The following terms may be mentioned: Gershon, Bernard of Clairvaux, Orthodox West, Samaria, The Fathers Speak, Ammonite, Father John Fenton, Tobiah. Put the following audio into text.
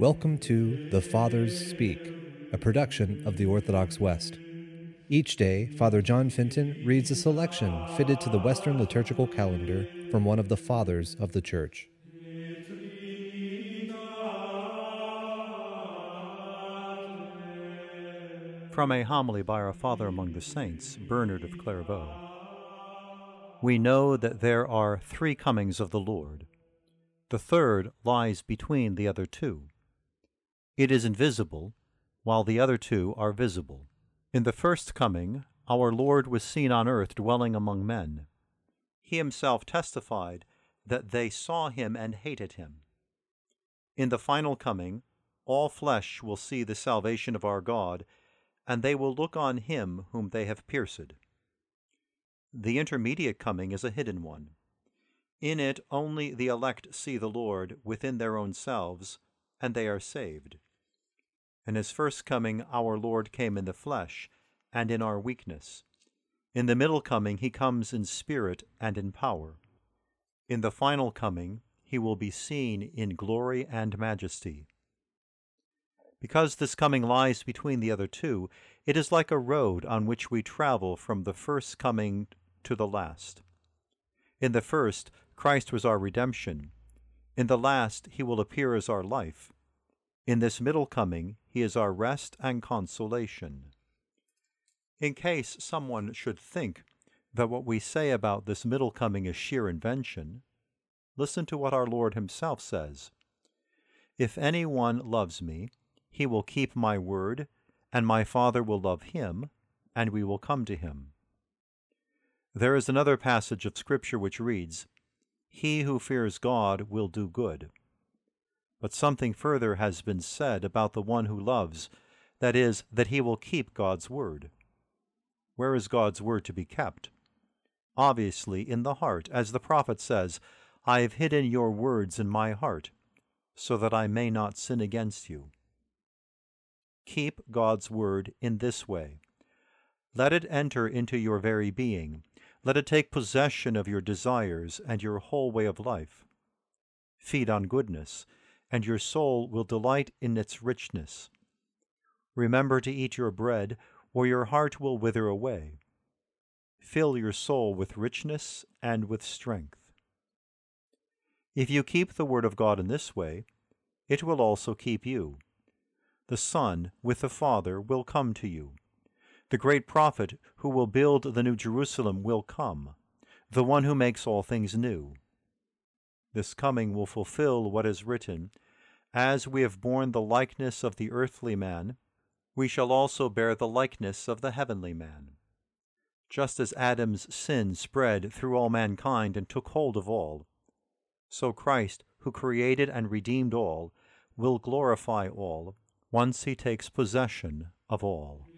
Welcome to The Fathers Speak, a production of the Orthodox West. Each day, Father John Fenton reads a selection fitted to the Western liturgical calendar from one of the Fathers of the Church. From a homily by our Father among the Saints, Bernard of Clairvaux. We know that there are three comings of the Lord. The third lies between the other two. It is invisible, while the other two are visible. In the first coming, our Lord was seen on earth dwelling among men. He himself testified that they saw him and hated him. In the final coming, all flesh will see the salvation of our God, and they will look on him whom they have pierced. The intermediate coming is a hidden one. In it only the elect see the Lord within their own selves, and they are saved. In his first coming, our Lord came in the flesh and in our weakness. In the middle coming, he comes in spirit and in power. In the final coming, he will be seen in glory and majesty. Because this coming lies between the other two, it is like a road on which we travel from the first coming to the last. In the first, Christ was our redemption. In the last, he will appear as our life. In this middle coming, he is our rest and consolation. In case someone should think that what we say about this middle coming is sheer invention, listen to what our Lord himself says. If anyone loves me, he will keep my word, and my Father will love him, and we will come to him. There is another passage of Scripture which reads, He who fears God will do good. But something further has been said about the one who loves, that is, that he will keep God's word. Where is God's word to be kept? Obviously, in the heart, as the prophet says, I have hidden your words in my heart, so that I may not sin against you. Keep God's word in this way. Let it enter into your very being. Let it take possession of your desires and your whole way of life. Feed on goodness, and your soul will delight in its richness. Remember to eat your bread, or your heart will wither away. Fill your soul with richness and with strength. If you keep the word of God in this way, it will also keep you. The Son with the Father will come to you. The great prophet who will build the new Jerusalem will come, the one who makes all things new. This coming will fulfill what is written, As we have borne the likeness of the earthly man, we shall also bear the likeness of the heavenly man. Just as Adam's sin spread through all mankind and took hold of all, so Christ, who created and redeemed all, will glorify all, once he takes possession of all.